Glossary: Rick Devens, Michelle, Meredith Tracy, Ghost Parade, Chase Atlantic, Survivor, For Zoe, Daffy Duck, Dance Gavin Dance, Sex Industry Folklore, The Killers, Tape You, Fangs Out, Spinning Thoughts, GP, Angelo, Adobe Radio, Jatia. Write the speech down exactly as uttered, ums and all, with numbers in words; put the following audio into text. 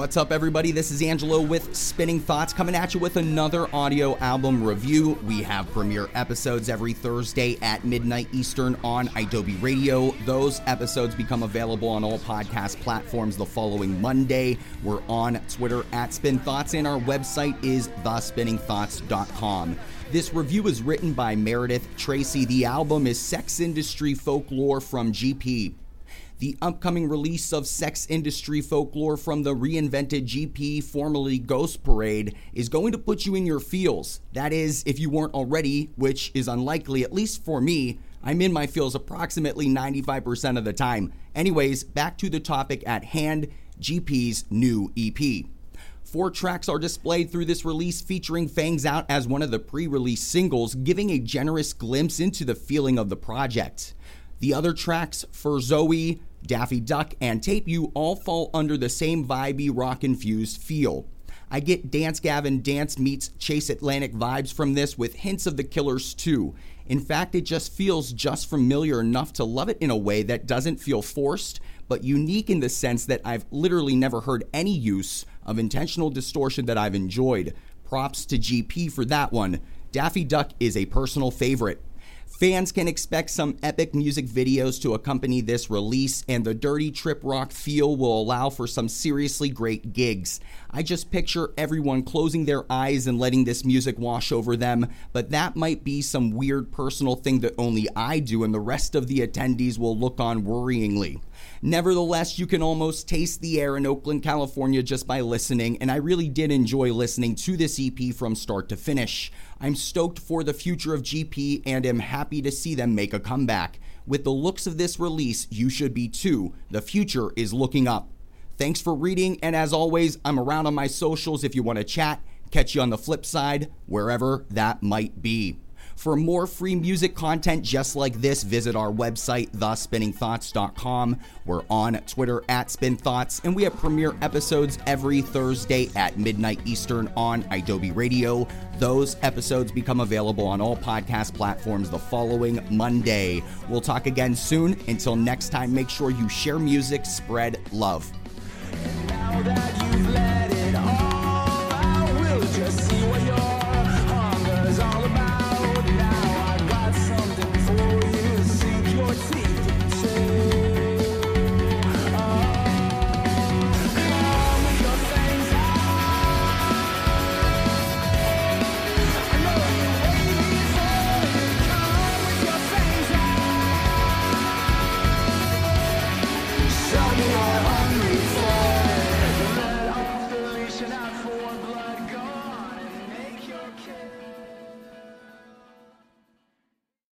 What's up, everybody? This is Angelo with Spinning Thoughts, coming at you with another audio album review. We have premiere episodes every Thursday at midnight Eastern on Adobe Radio. Those episodes become available on all podcast platforms the following Monday. We're on Twitter at Spin Thoughts, and our website is the spinning thoughts dot com. This review is written by Meredith Tracy. The album is Sex Industry Folklore from G P. The upcoming release of Sex Industry Folklore from the reinvented G P, formerly Ghost Parade, is going to put you in your feels. That is, if you weren't already, which is unlikely, at least for me. I'm in my feels approximately ninety-five percent of the time. Anyways, back to the topic at hand, G P's new E P. Four tracks are displayed through this release, featuring Fangs Out as one of the pre-release singles, giving a generous glimpse into the feeling of the project. The other tracks, For Zoe, Daffy Duck, and Tape You, all fall under the same vibey, rock-infused feel. I get Dance Gavin Dance meets Chase Atlantic vibes from this, with hints of The Killers too. In fact, it just feels just familiar enough to love it in a way that doesn't feel forced, but unique in the sense that I've literally never heard any use of intentional distortion that I've enjoyed. Props to G P for that one. Daffy Duck is a personal favorite. Fans can expect some epic music videos to accompany this release, and the dirty trip rock feel will allow for some seriously great gigs. I just picture everyone closing their eyes and letting this music wash over them, but that might be some weird personal thing that only I do, and the rest of the attendees will look on worryingly. Nevertheless, you can almost taste the air in Oakland, California just by listening, and I really did enjoy listening to this E P from start to finish. I'm stoked for the future of G P and am happy to see them make a comeback. With the looks of this release, you should be too. The future is looking up. Thanks for reading, and as always, I'm around on my socials if you want to chat. Catch you on the flip side, wherever that might be. For more free music content just like this, visit our website, the spinning thoughts dot com. We're on Twitter at SpinThoughts, and we have premiere episodes every Thursday at midnight Eastern on Adobe Radio. Those episodes become available on all podcast platforms the following Monday. We'll talk again soon. Until next time, make sure you share music, spread love.